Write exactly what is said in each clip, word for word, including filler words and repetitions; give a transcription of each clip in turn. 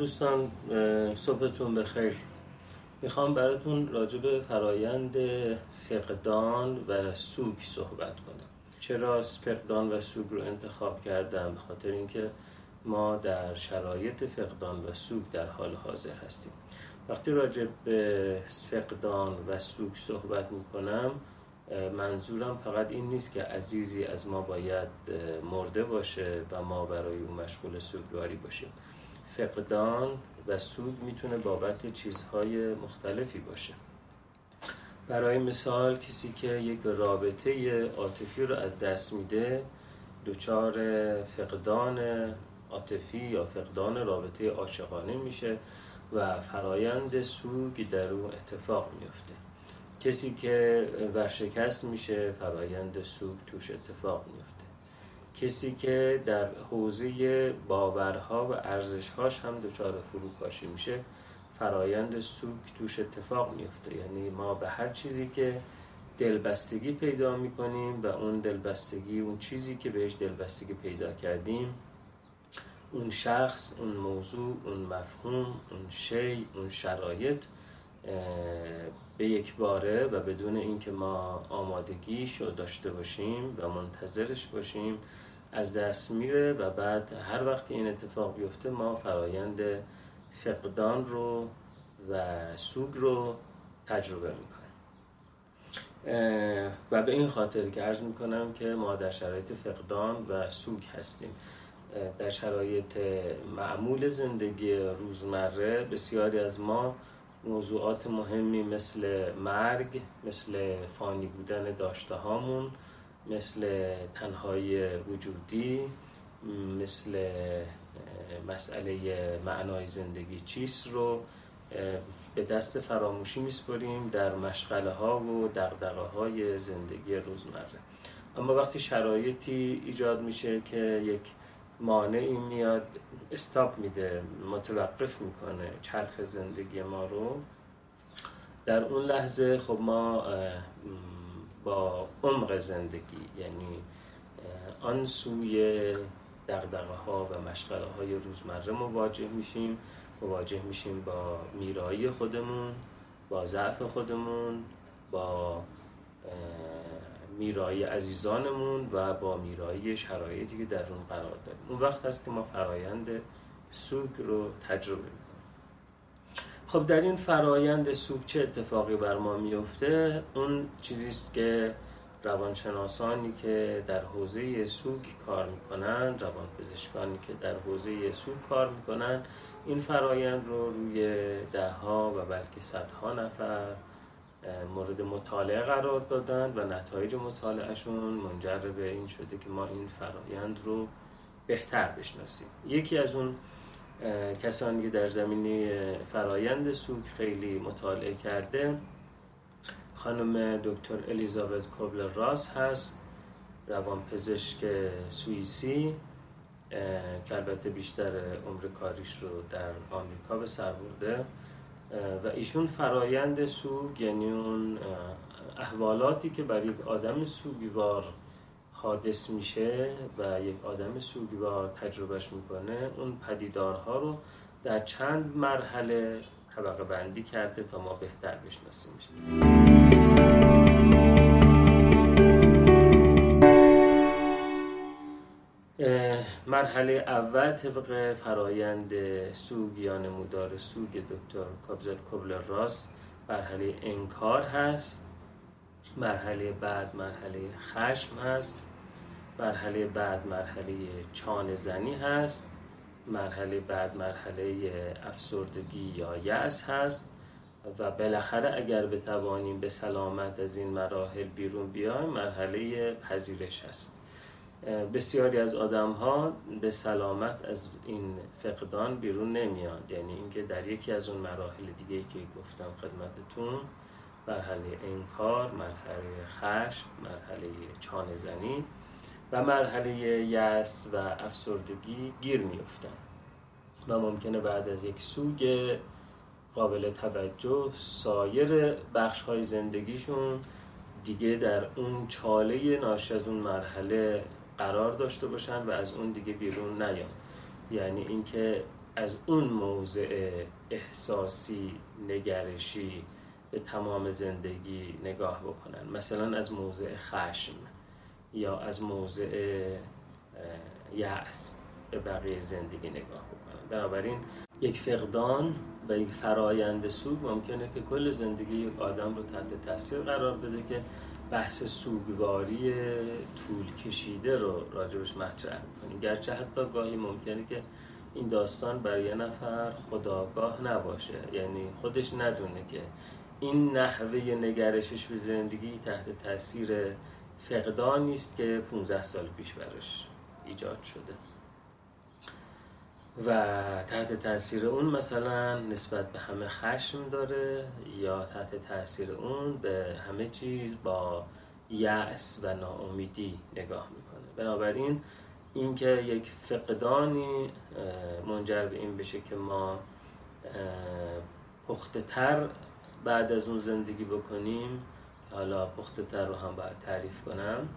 دوستان، صبحتون بخیر. میخوام براتون راجع به فرایند فقدان و سوگ صحبت کنم. چرا فقدان و سوگ رو انتخاب کردم؟ به خاطر اینکه ما در شرایط فقدان و سوگ در حال حاضر هستیم. وقتی راجع به فقدان و سوگ صحبت میکنم، منظورم فقط این نیست که عزیزی از ما باید مرده باشه و ما برای اون مشغول سوگواری باشیم. فقدان و سوگ میتونه بابت چیزهای مختلفی باشه. برای مثال، کسی که یک رابطه عاطفی رو از دست میده، دچار فقدان عاطفی یا فقدان رابطه عاشقانه میشه و فرایند سوگ در اون اتفاق میفته. کسی که ورشکست میشه، فرایند سوگ توش اتفاق میفته. کسی که در حوزه باورها و ارزشهاش هم دچار فروپاشی میشه، فرایند سوگ توش اتفاق میفته. یعنی ما به هر چیزی که دلبستگی پیدا میکنیم و اون دلبستگی، اون چیزی که بهش دلبستگی پیدا کردیم، اون شخص، اون موضوع، اون مفهوم، اون شی، اون شرایط، به یک باره و بدون اینکه ما آمادگیش رو داشته باشیم و منتظرش باشیم از دست میره و بعد هر وقت این اتفاق بیفته ما فرایند فقدان رو و سوگ رو تجربه میکنیم. و به این خاطر که عرض میکنم که ما در شرایط فقدان و سوگ هستیم. در شرایط معمول زندگی روزمره بسیاری از ما موضوعات مهمی مثل مرگ، مثل فانی بودن داشته هامون، مثل تنهایی وجودی، مثل مسئله معنای زندگی چیست رو به دست فراموشی میسپاریم در مشغله ها و دغدغه های زندگی روزمره. اما وقتی شرایطی ایجاد میشه که یک مانعی میاد استاپ میده، متوقف میکنه چرخ زندگی ما رو، در اون لحظه خب ما با عمق زندگی، یعنی آن سوی دغدغه ها و مشغله های روزمره مواجه میشیم. مواجه میشیم با میرایی خودمون، با ضعف خودمون، با میرایی عزیزانمون و با میرایی شرایطی که در اون قرار داریم. اون وقت هست که ما فرایند سوگ رو تجربه میکنیم. خب در این فرایند سوگ چه اتفاقی بر ما میفته؟ اون چیزیست که روانشناسانی که در حوزه سوگ کار میکنن، روانپزشکانی که در حوزه سوگ کار میکنن، این فرایند رو روی ده ها و بلکه صدها نفر مورد مطالعه قرار دادن و نتایج مطالعهشون منجر به این شده که ما این فرایند رو بهتر بشناسیم. یکی از اون کسانی که در زمینه فرایند سوگ خیلی مطالعه کرده، خانم دکتر الیزابت کوبلر راس هست، روانپزشک سوئیسی که البته بیشتر عمر کاریش رو در آمریکا به سر برده و ایشون فرایند سوگ، یعنی اون احوالاتی که برای یک آدم سوگوار حادث میشه و یک آدم سوگوار تجربهش میکنه، اون پدیدارها رو در چند مرحله طبقه بندی کرده تا ما بهتر بشناسیم. مرحله اول طبق فرایند سوگ یا نمودار سوگ دکتر کوبلر راس مرحله انکار هست. مرحله بعد مرحله خشم هست. مرحله بعد مرحله چانه زنی هست. مرحله بعد مرحله افسردگی یا یأس هست و بالاخره اگر بتوانیم به سلامت از این مراحل بیرون بیایم، مرحله پذیرش هست. بسیاری از آدم ها به سلامت از این فقدان بیرون نمیان، یعنی اینکه در یکی از اون مراحل دیگه که گفتم خدمتتون، مرحله انکار، مرحله خشم، مرحله چانه زنی و مرحله یأس و افسردگی گیر میافتن و ممکنه بعد از یک سوگ قابل توجه سایر بخش های زندگیشون دیگه در اون چاله ناشی از اون مرحله قرار داشته باشن و از اون دیگه بیرون نیان. یعنی اینکه از اون موضع احساسی نگرشی به تمام زندگی نگاه بکنن، مثلا از موضع خشم یا از موضع یأس به بقیه زندگی نگاه بکنن. بنابراین یک فقدان و یک فرایند سوگ ممکنه که کل زندگی یک آدم رو تحت تاثیر قرار بده که بحث سوگواری طول کشیده رو راجبش مطرح می‌کنیم، گرچه حتی گاهی ممکنه که این داستان برای یه نفر خودآگاه نباشه، یعنی خودش ندونه که این نحوه نگرشش به زندگی تحت تاثیر فقدانی است که پانزده سال پیش براش ایجاد شده و تحت تاثیر اون مثلا نسبت به همه خشم داره یا تحت تاثیر اون به همه چیز با یأس و ناامیدی نگاه میکنه. بنابراین اینکه یک فقدانی منجر به این بشه که ما پخته‌تر بعد از اون زندگی بکنیم، حالا پخته‌تر رو هم باید تعریف کنم،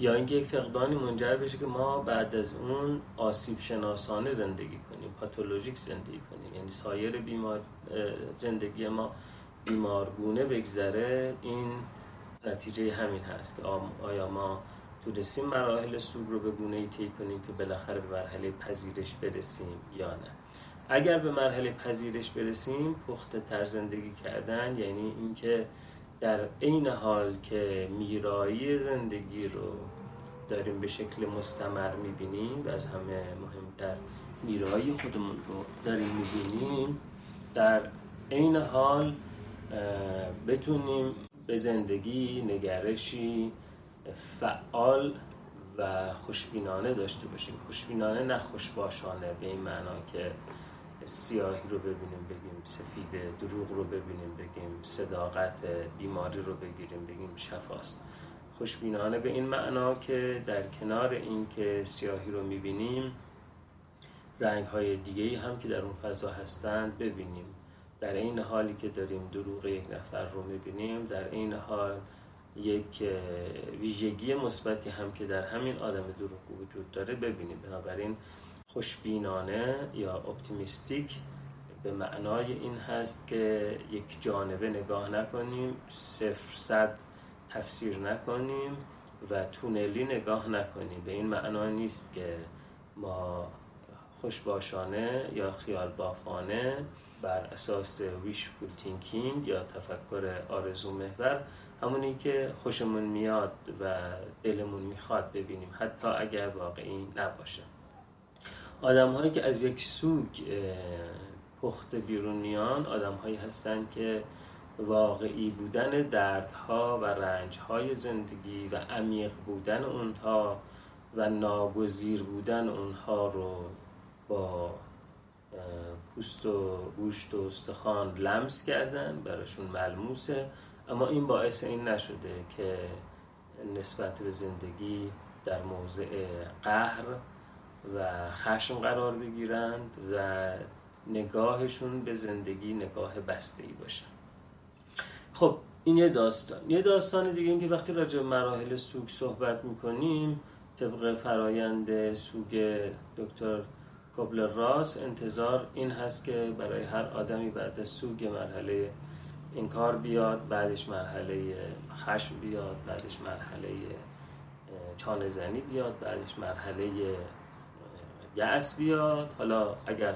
یا اینکه یک فقدانی منجر بشه که ما بعد از اون آسیب شناسانه زندگی کنیم، پاتولوژیک زندگی کنیم، یعنی سایر بیمار زندگی ما بیمارگونه بگذره. این نتیجه همین هست که آیا ما تونستیم مراحل سوگ رو به گونه‌ای طی کنیم که بالاخره به مرحله پذیرش برسیم یا نه. اگر به مرحله پذیرش برسیم، پخته‌تر زندگی کردن یعنی اینکه در این حال که میرایی زندگی رو داریم به شکل مستمر میبینیم و از همه مهمتر میرایی خودمون رو داریم میبینیم، در این حال بتونیم به زندگی نگرشی فعال و خوشبینانه داشته باشیم. خوشبینانه نه خوشباشانه به این معنا که سیاهی رو ببینیم بگیم سفیده، دروغ رو ببینیم بگیم صداقت، بیماری رو بگیریم بگیم شفاست. خوشبینانه به این معنا که در کنار این که سیاهی رو میبینیم، رنگ‌های دیگه‌ای هم که در اون فضا هستند ببینیم. در این حالی که داریم دروغ یک نفر رو میبینیم، در این حال یک ویژگی مثبتی هم که در همین آدم دروغگو وجود داره ببینیم. بنابراین خوشبینانه یا اپتیمیستیک به معنای این هست که یک جانبه نگاه نکنیم، صفر صد تفسیر نکنیم و تونلی نگاه نکنیم. به این معنا نیست که ما خوشباشانه یا خیال بافانه بر اساس ویشفول تینکینگ یا تفکر آرزو محور همونی که خوشمون میاد و دلمون میخواد ببینیم، حتی اگر واقعی نباشه. آدم هایی که از یک سوگ پخت بیرون میان، آدم هایی هستن که واقعی بودن دردها و رنجهای زندگی و عمیق بودن اونها و ناگزیر بودن اونها رو با پوست و گوشت و استخوان لمس کردن، براشون ملموسه، اما این باعث این نشده که نسبت به زندگی در موضع قهر و خشم قرار بگیرند و نگاهشون به زندگی نگاه بسته‌ای باشه. خب این یه داستان. یه داستان دیگه این که وقتی راجع به مراحل سوگ صحبت میکنیم، طبق فرایند سوگ دکتر کوبلر راس، انتظار این هست که برای هر آدمی بعد از سوگ مرحله انکار بیاد، بعدش مرحله خشم بیاد، بعدش مرحله چانه زنی بیاد، بعدش مرحله یأس بیاد، حالا اگر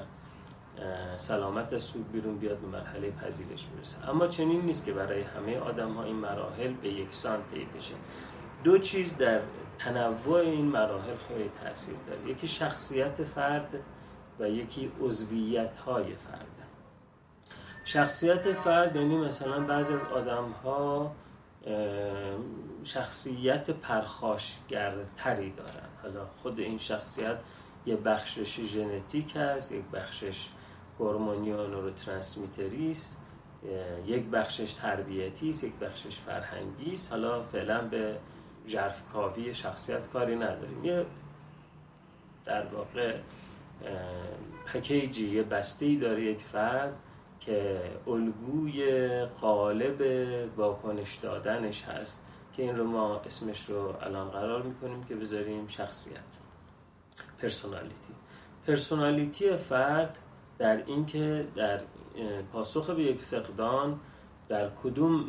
سلامت از سوگ بیرون بیاد به مرحله پذیرش برسه. اما چنین نیست که برای همه آدم ها این مراحل به یکسان طی بشه. دو چیز در تنوع این مراحل خیلی تاثیر داره، یکی شخصیت فرد و یکی عضویت های فرد. شخصیت فرد یعنی مثلا بعضی از آدم ها شخصیت پرخاشگرتری دارن، حالا خود این شخصیت یه بخشش ژنتیک هست، یک بخشش هورمونی و نوروترانسمیتری است، یک بخشش تربیتی است، یک بخشش فرهنگی است. حالا فعلا به ژرفکاوی شخصیت کاری نداریم، یه در واقع پکیجی، یه بسته‌ای داره یک فرد که الگوی قالب واکنش دادنش هست که این رو ما اسمش رو الان قرار می‌کنیم که بذاریم شخصیت، پرسونالیتی. پرسونالیتی فرد در اینکه در پاسخ به یک فقدان در کدوم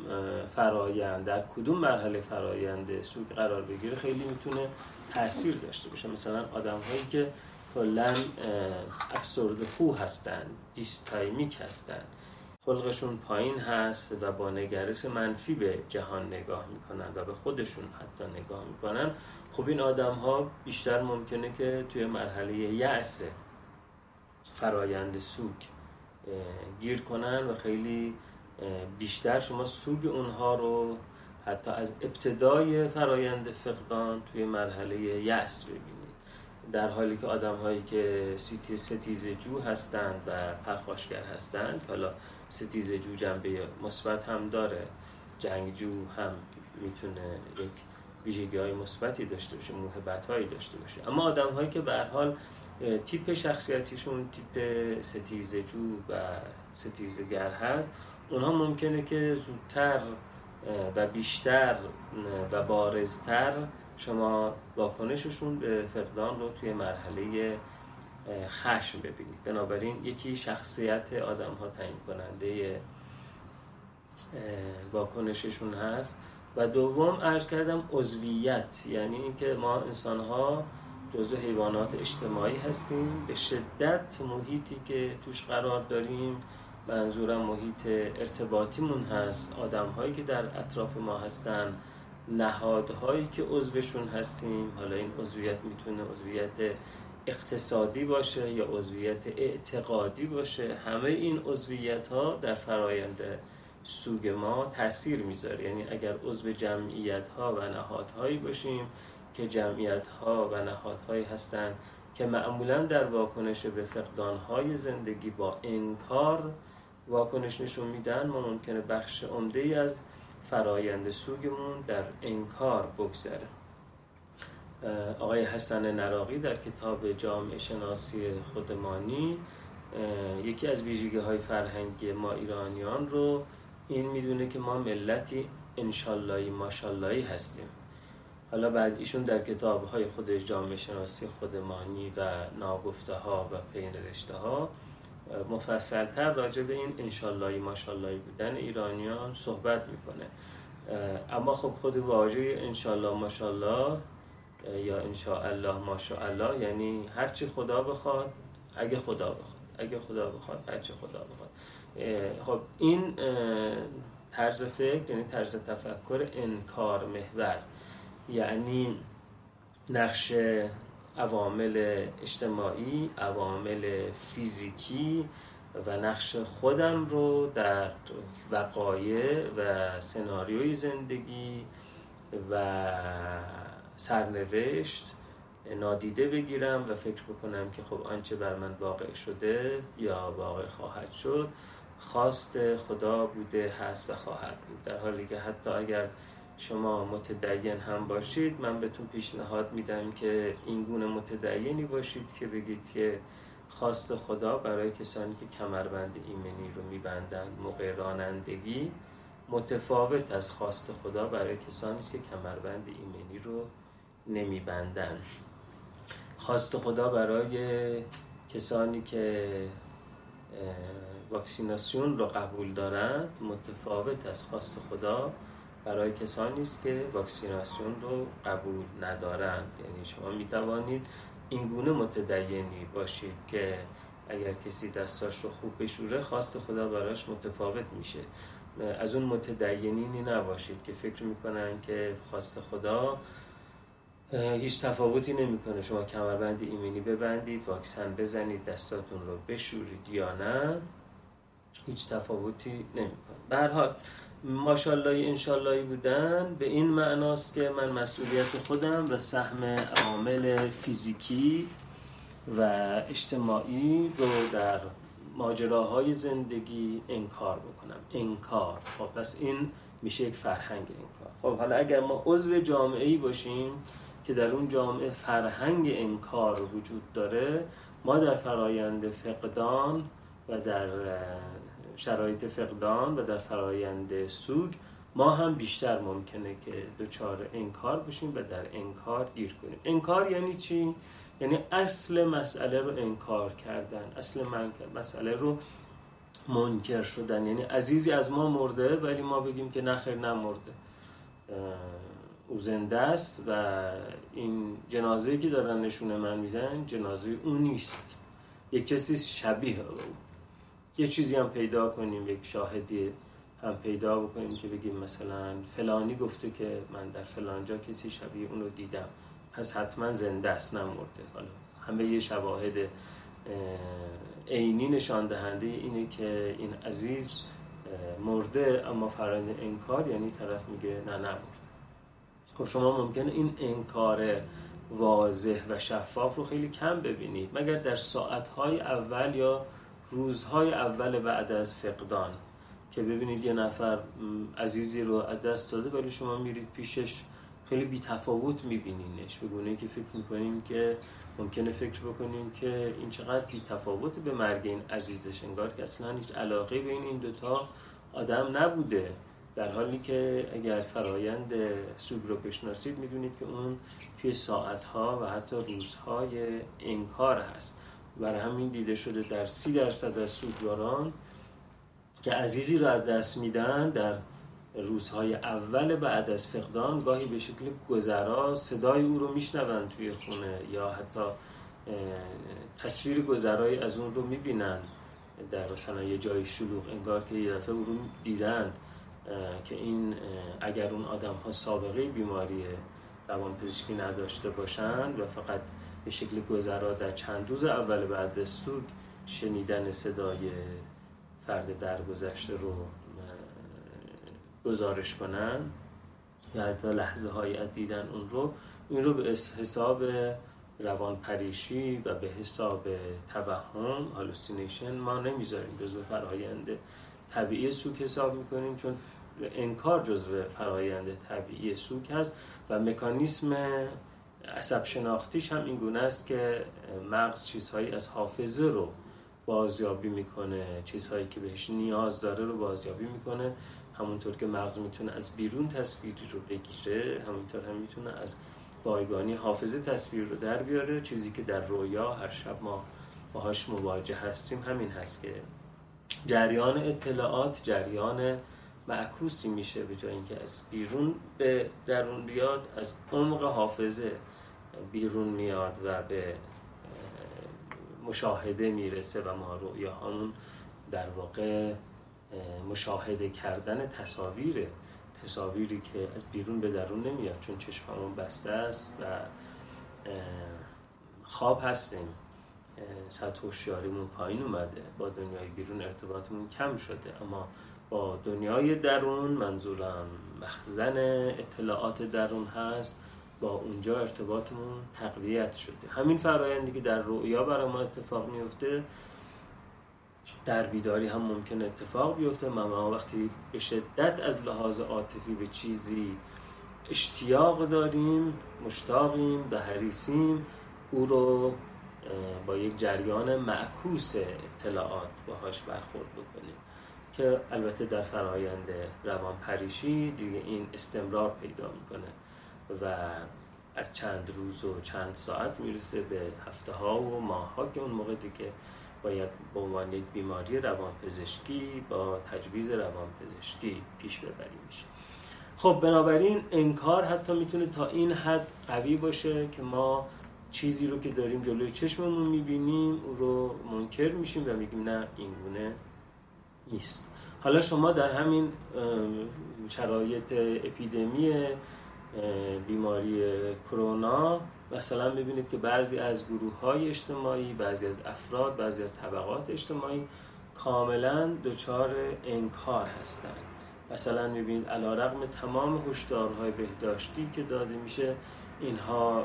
فرایند در کدوم مرحله فرایند سوگ قرار بگیره خیلی میتونه تأثیر داشته باشه. مثلا آدم‌هایی که کلاً افسرده‌خو هستن، دیستایمیک هستن، خلقشون پایین هست و با نگرش منفی به جهان نگاه میکنن و به خودشون حتی نگاه میکنن، خب این آدم‌ها بیشتر ممکنه که توی مرحله یأس فرایند سوگ گیر کنن و خیلی بیشتر شما سوگ اونها رو حتی از ابتدای فرایند فقدان توی مرحله یأس ببینید، در حالی که آدم‌هایی که ستیزه‌جو هستند و پرخاشگر هستند، حالا ستیزه‌جو جنبه مثبت هم داره، جنگجو هم میتونه یک ویژگی‌های مثبتی داشته باشه، موهبت‌هایی داشته باشه، اما آدم‌هایی که به هر حال تیپ شخصیتیشون تیپ ستیزه‌جو و ستیزه‌گر هست، اونها ممکنه که زودتر و بیشتر و بارزتر شما واکنششون به فقدان رو توی مرحله خشم ببینید. بنابراین یکی شخصیت آدم ها تعیین کننده واکنششون هست و دوم عرض کردم عضویت، یعنی اینکه ما انسان ها جزو حیوانات اجتماعی هستیم، به شدت محیطی که توش قرار داریم، منظورم محیط ارتباطیمون هست، آدم هایی که در اطراف ما هستن، نهادهایی که عضوشون هستیم، حالا این عضویت میتونه عضویت اقتصادی باشه یا عضویت اعتقادی باشه، همه این عضویت ها در فرایند سوگ ما تأثیر میذاره. یعنی اگر عضو جمعیت ها و نهادهایی باشیم که جمعیت ها و نهادهایی هستن که معمولا در واکنش به فقدان های زندگی با انکار واکنش نشون میدن، ما ممکنه بخش عمده ای از فرایند سوگمون در انکار بگذره. آقای حسن نراقی در کتاب جامعه شناسی خودمانی یکی از ویژگی‌های فرهنگی ما ایرانیان رو این میدونه که ما ملتی انشاللهی ماشاللهی هستیم. حالا بعد ایشون در کتاب‌های خودش جامعه شناسی خودمانی و ناگفته‌ها و پین‌رشته‌ها مفصل‌تر راجع به این انشاللهی ماشاللهی بودن ایرانیان صحبت میکنه. اما خب خود واژه انشالله ماشالله یا انشاءالله ماشاءالله یعنی هرچی خدا بخواد، اگه خدا بخواد، اگه خدا بخواد، هرچی خدا بخواد. خب این طرز فکر یعنی طرز تفکر انکار محور، یعنی نقش عوامل اجتماعی، عوامل فیزیکی و نقش خودم رو در وقایع و سناریوی زندگی و سرنوشت نادیده بگیرم و فکر بکنم که خب آنچه بر من واقع شده یا واقع خواهد شد خواست خدا بوده، هست و خواهد بود. در حالی که حتی اگر شما متدین هم باشید، من بهتون پیشنهاد میدم که این گونه متدینی باشید که بگید که خواست خدا برای کسانی که کمربند ایمنی رو میبندند موقع رانندگی متفاوت از خواست خدا برای کسانی که کمربند ایمنی رو نمیبندند. خواست خدا برای کسانی که واکسیناسیون رو قبول دارند متفاوت از خواست خدا برای کسانی است که واکسیناسیون رو قبول ندارند. یعنی شما می توانید این گونه متدینی باشید که اگر کسی دستاش رو خوب بشوره خواست خدا براش متفاوت میشه. از اون متدینینی نباشید که فکر میکنن که خواست خدا هیچ تفاوتی نمیکنه، شما کمربند ایمنی ببندید، واکسن بزنید، دستاتون رو بشورید یا نه، هیچ تفاوتی نمیکنه. به هر حال ماشاءاللهی انشاءاللهی بودن به این معناست که من مسئولیت خودم و سهم عوامل فیزیکی و اجتماعی رو در ماجراهای زندگی انکار بکنم. انکار، خب پس این میشه یک فرهنگ انکار. خب حالا اگر ما عضو جامعه‌ای باشیم که در اون جامعه فرهنگ انکار وجود داره، ما در فرایند فقدان و در شرایط فقدان و در فرایند سوگ ما هم بیشتر ممکنه که دچار انکار بشیم و در انکار گیر کنیم. انکار یعنی چی؟ یعنی اصل مسئله رو انکار کردن، اصل مسئله رو منکر شدن. یعنی عزیزی از ما مرده ولی ما بگیم که نخیر نمرده، او زنده است و این جنازه‌ای که دارن نشونه من میدن جنازه اون نیست، یک کسی شبیه به او. یه چیزی هم پیدا کنیم، یک شاهدی هم پیدا بکنیم که بگیم مثلا فلانی گفته که من در فلان جا کسی شبیه اون رو دیدم، پس حتما زنده است نمرده. حالا همه یه شواهد عینی نشان دهنده اینه که این عزیز مرده، اما فرآیند انکار یعنی طرف میگه نه نمرده. خب شما ممکنه این انکار واضح و شفاف رو خیلی کم ببینید مگر در ساعتهای اول یا روزهای اول بعد از فقدان، که ببینید یه نفر عزیزی رو از دست داده ولی شما میرید پیشش خیلی بی‌تفاوت میبینینش، به گونه‌ای که فکر میکنیم که ممکنه فکر بکنیم که این چقدر بی‌تفاوت به مرگ این عزیزش، انگار که اصلا هیچ علاقه بین این دوتا آدم نبوده، در حالی که اگر فرایند سوگ رو بشناسید میدونید که اون پیش ساعتها و حتی روزهای انکار هست. برای همین دیده شده در سی درصد از سوگواران که عزیزی رو از دست میدن در روزهای اول بعد از فقدان گاهی به شکل گذرا صدای او رو میشنون توی خونه، یا حتی تصویر گذرایی از اون رو میبینن در مثلا یه جای شلوغ، انگار که یه دفعه او رو دیدن، که این اگر اون آدم ها سابقه بیماری روانپزشکی نداشته باشن و فقط به شکل گذرا در چند روز اول بعد از سوگ شنیدن صدای فرد درگذشته رو گزارش کنن یا حتی لحظه هایی از دیدن اون رو، این رو به حساب روانپریشی و به حساب توهم هالوسینیشن ما نمیذاریم، جزو فرآیند طبیعی سوگ حساب میکنیم، چون انکار جزو فرآیند طبیعی سوگ هست و مکانیسم عصب شناختیش هم این گونه است که مغز چیزهایی از حافظه رو بازیابی میکنه، چیزهایی که بهش نیاز داره رو بازیابی میکنه. همونطور که مغز میتونه از بیرون تصویری رو بگیره، همونطور هم میتونه از بایگانی حافظه تصویر رو در بیاره. چیزی که در رویا هر شب ما باهاش مواجه هستیم همین هست که جریان اطلاعات جریان معکوسی میشه، به جای اینکه از بیرون به درون بیاد از عمق حافظه بیرون میاد و به مشاهده میرسه و ما رویاهامون در واقع مشاهده کردن تصاویره، تصاویری که از بیرون به درون نمیاد چون چشممون بسته است و خواب هستیم، سطح هوشیاریمون پایین اومده، با دنیای بیرون ارتباطمون کم شده، اما با دنیای درون، منظورم مخزن اطلاعات درون هست، با اونجا ارتباطمون تقویت شده. همین فرآیندی که در رؤیا برای ما اتفاق میفته در بیداری هم ممکن اتفاق بیفته. من وقتی به شدت از لحاظ عاطفی به چیزی اشتیاق داریم، مشتاقیم و حریصیم، او رو با یک جریان معکوس اطلاعات باهاش برخورد بکنیم که البته در فرآیند روانپریشی دیگه این استمرار پیدا میکنه و از چند روز و چند ساعت میرسه به هفته ها و ماه ها، که اون موقع دیگه باید به عنوان یک بیماری روانپزشکی با تجویز روانپزشکی پیش ببریمش. خب بنابراین انکار حتی میتونه تا این حد قوی باشه که ما چیزی رو که داریم جلوی چشممون میبینیم او رو منکر میشیم و میگیم نه این گونه نیست. حالا شما در همین شرایط اپیدمی بیماری کرونا مثلا ببینید که بعضی از گروه‌های اجتماعی، بعضی از افراد، بعضی از طبقات اجتماعی کاملاً دچار انکار هستند. مثلا می‌بینید علی‌رغم تمام هشدارهای بهداشتی که داده میشه، اینها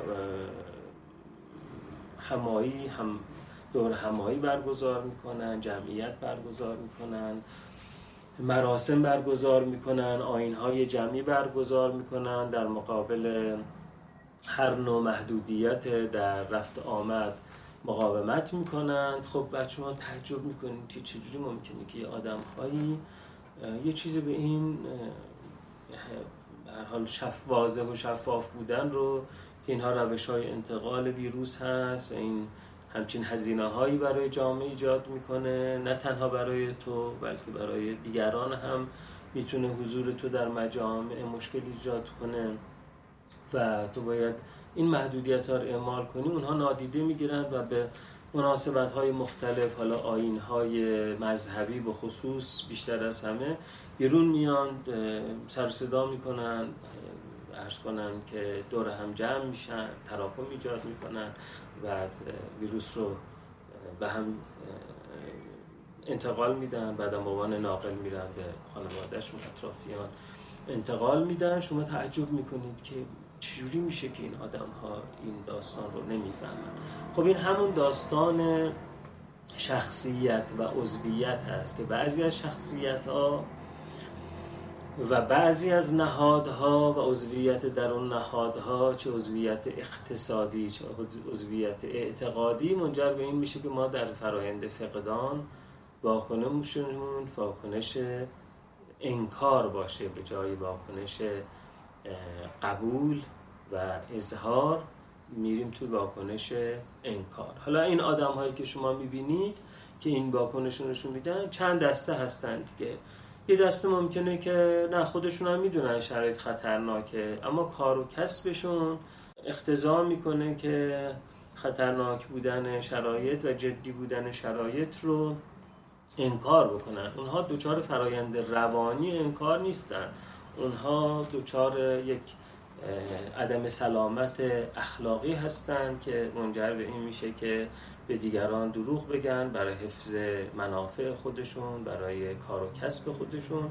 همایی هم دور همایی برگزار میکنن، جمعیت برگزار میکنن، مراسم برگزار میکنن، آیین‌های جمعی برگزار میکنن، در مقابل هر نوع محدودیت در رفت آمد مقاومت میکنن. خب بچه ما تعجب میکنید که چجوری ممکنه که یه آدم هایی یه چیزی به این به هر حال شفاف واضح و شفاف بودن رو که اینها روش‌های انتقال ویروس هست و این همچین هزینه‌هایی برای جامعه ایجاد میکنه، نه تنها برای تو بلکه برای دیگران هم میتونه حضور تو در مجامع مشکل ایجاد کنه و تو باید این محدودیت‌ها رو اعمال کنی. اونها نادیده میگیرن و به مناسبت‌های مختلف، حالا آیین‌های مذهبی به خصوص بیشتر از همه بیرون میان، سر و صدا میکنن، عرض کنن که دور هم جمع میشن، تراکم ایجاد میکنن و ویروس رو به هم انتقال میدن، بعد هم عنوان ناقل میرن به خانوادهشون، اطرافیان انتقال میدن. شما تعجب میکنید که چجوری میشه که این آدم ها این داستان رو نمیفهمن. خب این همون داستان شخصیت و عضویت هست که بعضی از شخصیت ها و بعضی از نهادها و عضویت در اون نهادها، چه عضویت اقتصادی چه عضویت اعتقادی، منجر به این میشه که ما در فرایند فقدان واکنشمون واکنش انکار باشه به جای واکنش قبول و اظهار، میریم تو واکنش انکار. حالا این آدم هایی که شما میبینید که این واکنشونشون میدن چند دسته هستند دیگه. یه دسته ممکنه که نه خودشون هم میدونن شرایط خطرناکه، اما کار و کسبشون اقتضا میکنه که خطرناک بودن شرایط و جدی بودن شرایط رو انکار بکنن. اونها دوچار فرایند روانی انکار نیستن، اونها دوچار یک عدم سلامت اخلاقی هستن که منجر به این میشه که به دیگران دروغ بگن برای حفظ منافع خودشون، برای کار و کسب خودشون،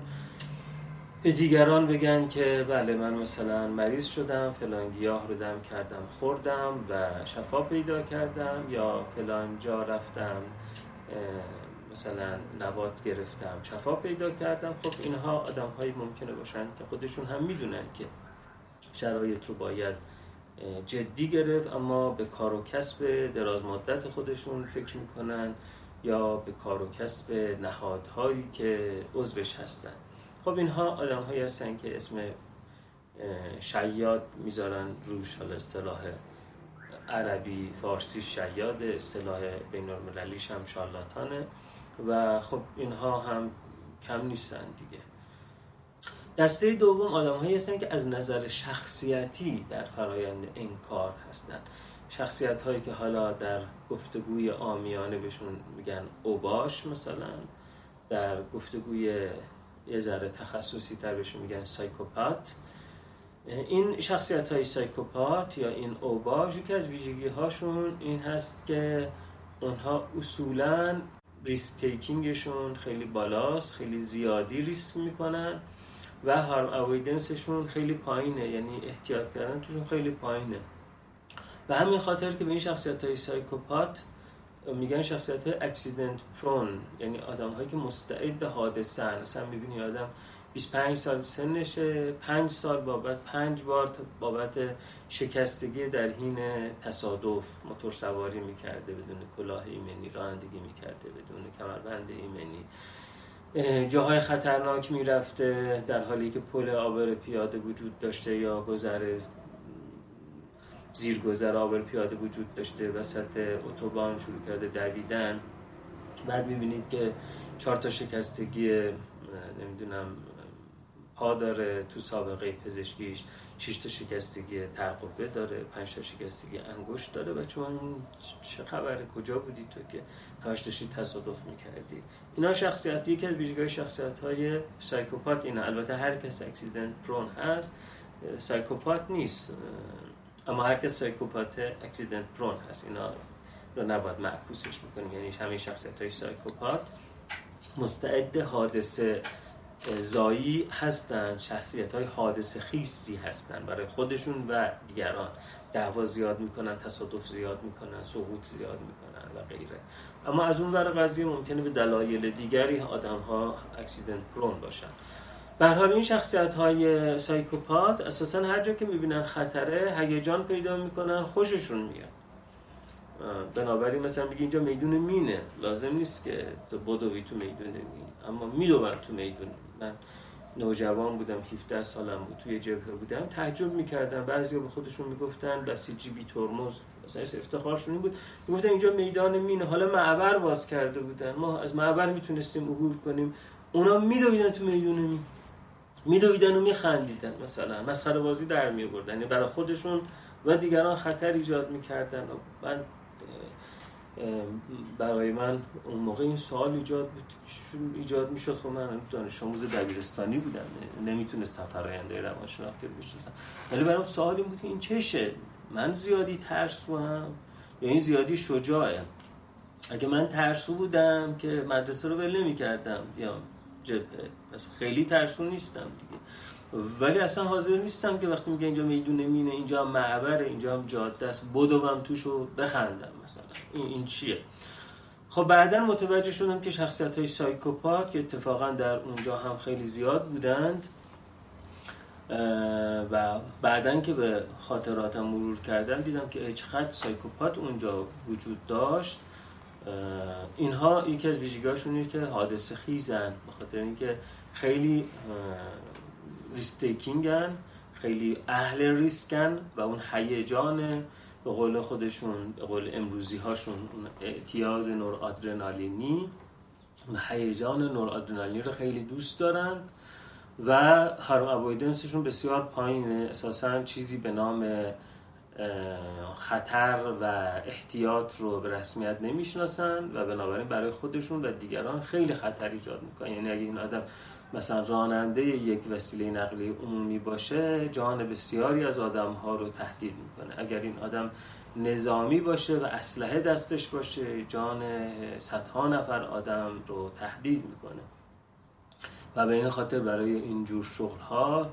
به دیگران بگن که بله من مثلا مریض شدم، فلان گیاه رو دم کردم خوردم و شفا پیدا کردم، یا فلان جا رفتم مثلا نبات گرفتم شفا پیدا کردم. خب اینها آدم‌های ممکنه باشن که خودشون هم میدونن که شرایط رو باید جدی گرفت، اما به کار و کسب دراز مدت خودشون فکر میکنن یا به کار و کسب نهادهایی که عضوش هستن. خب اینها آدم هایی هستن که اسم شیاد میذارن روش. حالا اصطلاح عربی فارسی شیاد، اصطلاح بین المللیش هم شارلاتانه و خب اینها هم کم نیستن دیگه. دسته دوم آدم هایی هستن که از نظر شخصیتی در فرایند انکار هستن. شخصیت هایی که حالا در گفتگوی عامیانه بهشون میگن اوباش، مثلا در گفتگوی یه ذره تخصصی تر بهشون میگن سایکوپات. این شخصیت های سایکوپات یا این اوباش یکی از ویژگی هاشون این هست که اونها اصولاً ریسک تیکینگشون خیلی بالاست، خیلی زیادی ریسک میکنن و هارم اویدنسشون خیلی پایینه، یعنی احتیاط کردن توشون خیلی پایینه و همین خاطر که به این شخصیت های سایکوپات میگن شخصیت های اکسیدنت پرون، یعنی آدم هایی که مستعد حادثه هن. مثلا میبینی آدم بیست و پنج سال سنشه، پنج سال بابت پنج بار بابت شکستگی در حین تصادف موتور سواری میکرده، بدون کلاه ایمنی رانندگی میکرده، بدون کمربند ایمنی، جاهای خطرناک میرفته در حالی که پل عابر پیاده وجود داشته یا گذر زیر گذر عابر پیاده وجود داشته، وسط اتوبان شروع کرده دویدن. بعد میبینید که چهار تا شکستگی نمیدونم پا داره تو سابقه پزشکیش، شش تا شکستگی ترقبه داره، پنج تا شکستگی انگشت داره. بچه من چه خبره، کجا بودی تو که همش داشتی تصادف میکردی؟ اینا شخصیتی که ویژگی شخصیت های سایکوپات اینه. البته هر کس اکسیدنت پرون هست سایکوپات نیست، اما هر کس سایکوپات اکسیدنت پرون هست. اینا رو نباید معکوسش بکنیم، یعنی همه شخصیت های سایکوپات مستعد حادثه زایی هستن، شخصیت های حادث خیستی هستن برای خودشون و دیگران، دعوا زیاد میکنن، تصادف زیاد میکنن، سقوط زیاد میکنن و غیره. اما از اون ور قضیه ممکنه به دلایل دیگری آدم ها اکسیدنت پرون باشن. به هر حال این شخصیت های سایکوپات اساسا هر جا که میبینن خطره هیجان پیدا میکنن، خوششون میاد. بنابراین مثلا بگی اینجا میدون مینه، لازم نیست که تو بدوی تو میدون مین، اما میدونن تو میدون. من نوجوان بودم، هفده سالم بود، توی جبهه بودم، تعجب می‌کردم. بعضیا به خودشون میگفتن بسیجی بی ترمز، مثلا افتخارشون بود. میگفتن اینجا میدان مینه، حالا معبر باز کرده بودن، ما از معبر میتونستیم عبور کنیم. اونا میدویدن تو میدون می میدویدن و میخندیدن، مثلا مسخره بازی در میآوردن برای خودشون و دیگران خطر ایجاد می‌کردن. من برای من اون موقع این سوال ایجاد بود، ایجاد میشد. خب من دانش آموز دبیرستانی بودم، نمیتونستم فرآیندهای روانشناختی رو بشناسم، ولی برام سوال این بود که این چشه، من زیادی ترسوام یا این زیادی شجاعه. اگه من ترسو بودم که مدرسه رو ول نمی‌کردم یا جبهه، پس خیلی ترسو نیستم دیگه. ولی اصلا حاضر نیستم که وقتی میگه اینجا میدونه مینه، اینجا هم معبره، اینجا هم جاده است، بدوم توش و بخندم مثلا. این, این چیه؟ خب بعداً متوجه شدم که شخصیت‌های سایکوپات که اتفاقاً در اونجا هم خیلی زیاد بودند و بعداً که به خاطراتم مرور کردم دیدم که چقدر سایکوپات اونجا وجود داشت. اینها یکی از ویژگی‌هاشون اینه که حادثه خیزن، به خاطر اینکه خیلی ریسک تیکینگن، خیلی اهل ریسکن و اون هیجان به قول خودشون، به قول امروزی هاشون، اعتیاد نورآدرنالینی، اون هیجان نورآدرنالینی رو خیلی دوست دارن و هارم اوایدنسشون بسیار پایینه. اساساً چیزی به نام خطر و احتیاط رو به رسمیت نمیشناسن و بنابراین برای خودشون و دیگران خیلی خطر ایجاد میکنن. یعنی اگه این آدم مثلا راننده یک وسیله نقلیه عمومی باشه، جان بسیاری از آدم‌ها رو تهدید میکنه. اگر این آدم نظامی باشه و اسلحه دستش باشه، جان صدها نفر آدم رو تهدید میکنه. و به این خاطر برای این جور شغل‌ها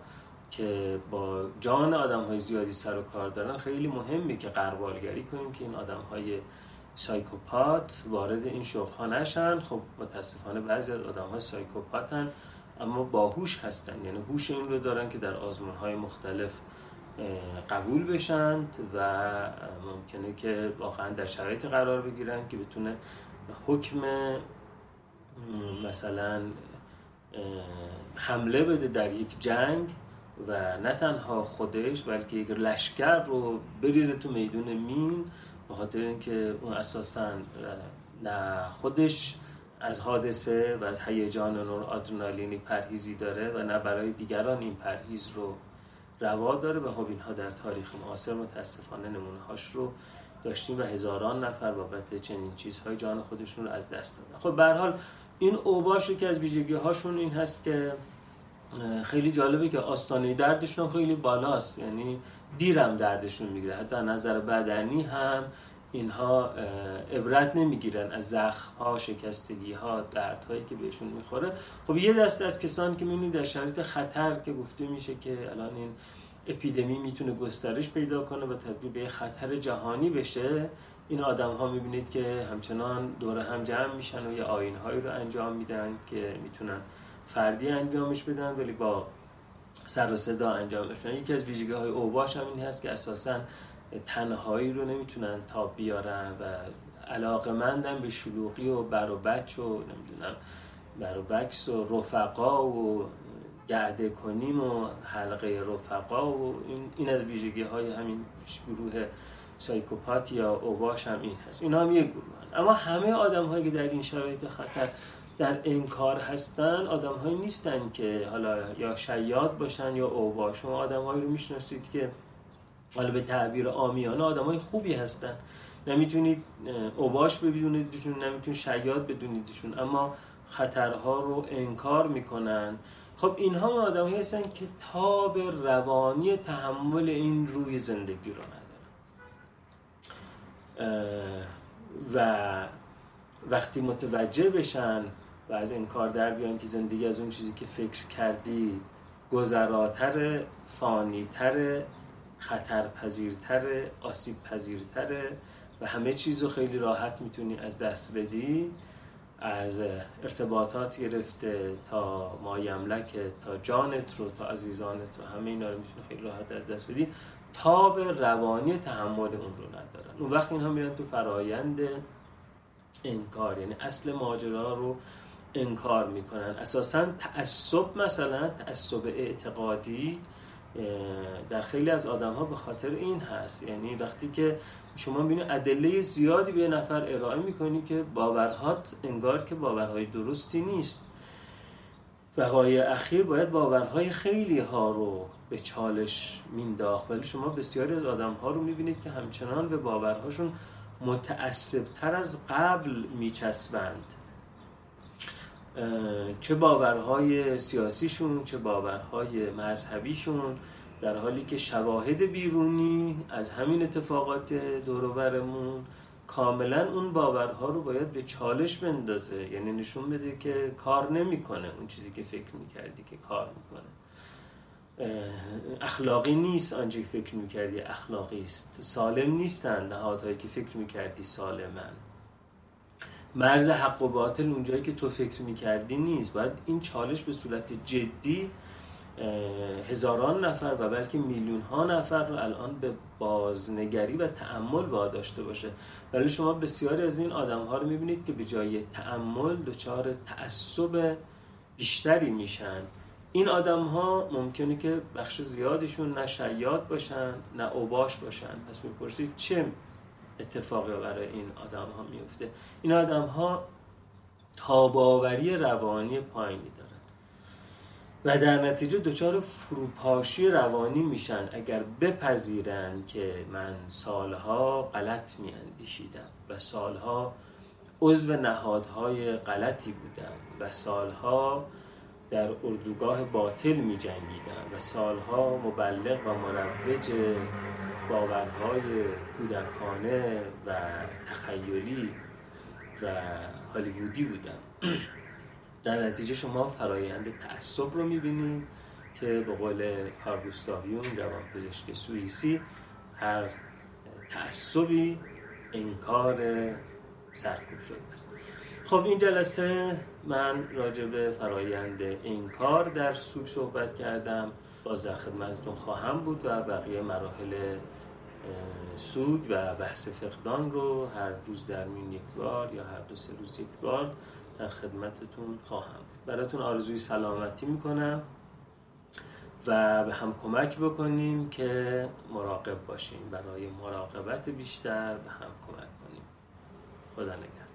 که با جان آدم‌های زیادی سر و کار دارن، خیلی مهمه که غربالگری کنیم که این آدم‌های سایکوپات وارد این شغل‌ها نشن. خب متأسفانه بعضی از آدم‌ها سایکوپاتن اما باهوش هستن، یعنی هوش این رو دارن که در آزمون‌های مختلف قبول بشند و ممکنه که واقعا در شرایط قرار بگیرن که بتونه حکم مثلا حمله بده در یک جنگ و نه تنها خودش بلکه یک لشکر رو بریزه تو میدون مین، به خاطر اینکه اون اساساً نه خودش از حادثه و از هیجان نورآدرنالینی پرهیزی داره و نه برای دیگران این پرهیز رو روا داره. و خب اینها در تاریخ معاصر متاسفانه نمونه‌هاش رو داشتیم و هزاران نفر بابت چنین چیزهای جان خودشون رو از دست دادن. خب به هر حال این اوباش که از ویژگی‌هاشون این هست که خیلی جالبه که آستانه دردشون خیلی بالاست، یعنی دیرم دردشون میگیره. حتی نظر بدنی هم اینها عبرت نمیگیرن از زخم‌ها، شکستگی‌ها، دردهایی که بهشون میخوره. خب یه دسته از کسانی که می‌بینید در شرایط خطر که گفته میشه که الان این اپیدمی میتونه گسترش پیدا کنه و تبدیل به خطر جهانی بشه، این آدم‌ها می‌بینید که همچنان دوره هم جمع میشن و یه آیین‌هایی رو انجام میدن که میتونن فردی انجامش بدن ولی با سر و صدا انجامش بدن. یکی از ویژگی‌های اوباش هم این هست که اساساً تنهایی رو نمیتونن تاب بیارن و علاقه‌مندن به شلوغی و بر و بچ و نمیدونم بر و بکس و رفقا و گعده کنیم و حلقه رفقا و این, این از ویژگی‌های همین گروه سایکوپات یا اوباش هم این هست. اینا هم یک گروه هست. اما همه آدم‌هایی که در این شرایط خطر در انکار هستن آدم‌هایی نیستن که حالا یا شیاد باشن یا اوباش. شما آدم‌هایی رو میشناسید که حالا به تعبیر عامیانه آدمای خوبی هستن، نمیتونید اوباش بدونیدشون، نمیتونید شیاد بدونیدشون، اما خطرها رو انکار میکنن. خب اینها آدمایی هستن که تاب روانی تحمل این روی زندگی رو ندارن و وقتی متوجه بشن و از انکار در بیان که زندگی از اون چیزی که فکر کردی گذراتر، فانی‌تر، خطرپذیرتر، آسیب پذیرتر و همه چیز رو خیلی راحت میتونی از دست بدی، از ارتباطات گرفته تا مایملک، تا جانت رو، تا عزیزانت رو، همه اینا رو میتونی خیلی راحت از دست بدی. تاب روانی تحمل اون رو ندارن. اون وقت اینها میرن تو فرایند انکار، یعنی اصل ماجرا رو انکار میکنن. اساساً تعصب، مثلا تعصب اعتقادی در خیلی از آدم‌ها به خاطر این هست. یعنی وقتی که شما ببینید ادله زیادی به نفر ارائه میکنی که باورهات انگار که باورهای درستی نیست. وقایع اخیر باید باورهای خیلی ها رو به چالش مینداخت، ولی شما بسیاری از آدم‌ها رو میبینید که همچنان به باورهاشون متعصب‌تر از قبل میچسبند، چه باورهای سیاسیشون چه باورهای مذهبیشون، در حالی که شواهد بیرونی از همین اتفاقات دور و برمون کاملا اون باورها رو باید به چالش بندازه، یعنی نشون بده که کار نمیکنه، اون چیزی که فکر میکردی که کار میکنه. اخلاقی نیست آنچه که فکر میکردی اخلاقی است، سالم نیستن نهادهایی که فکر میکردی سالمن، مرز حق و باطل اونجایی که تو فکر میکردی نیست. باید این چالش به صورت جدی هزاران نفر و بلکه میلیون ها نفر رو الان به بازنگری و تأمل واداشته باشه. ولی شما بسیاری از این آدم ها رو میبینید که به جای تأمل دچار تعصب بیشتری میشن. این آدم ها ممکنه که بخش زیادشون نه شیاد باشن نه اوباش باشن. پس میپرسید چه اتفاقی برای این آدم ها میفته؟ این آدم ها تاباوری روانی پایینی دارن و در نتیجه دچار فروپاشی روانی میشن اگر بپذیرن که من سالها غلط میاندیشیدم و سالها عضو نهادهای غلطی بودم و سالها در اردوگاه باطل می جنگیدم و سالها مبلغ و مروج باورهای کودکانه و تخیلی و هالیوودی بودم. در نتیجه شما فرایند تعصب رو می بینید که به قول کارگوستاویون روانپزشک سوئیسی هر تعصبی انکار سرکوب شده است. خب این جلسه من راجع به فرایند انکار در سوگ صحبت کردم. باز در خدمتتون خواهم بود و بقیه مراحل سوگ و بحث فقدان رو هر روز در میون یک بار یا هر دو سه روز یک بار در خدمتتون خواهم بود. براتون آرزوی سلامتی میکنم و به هم کمک بکنیم که مراقب باشیم. برای مراقبت بیشتر به هم کمک کنیم. خدا نگهدار.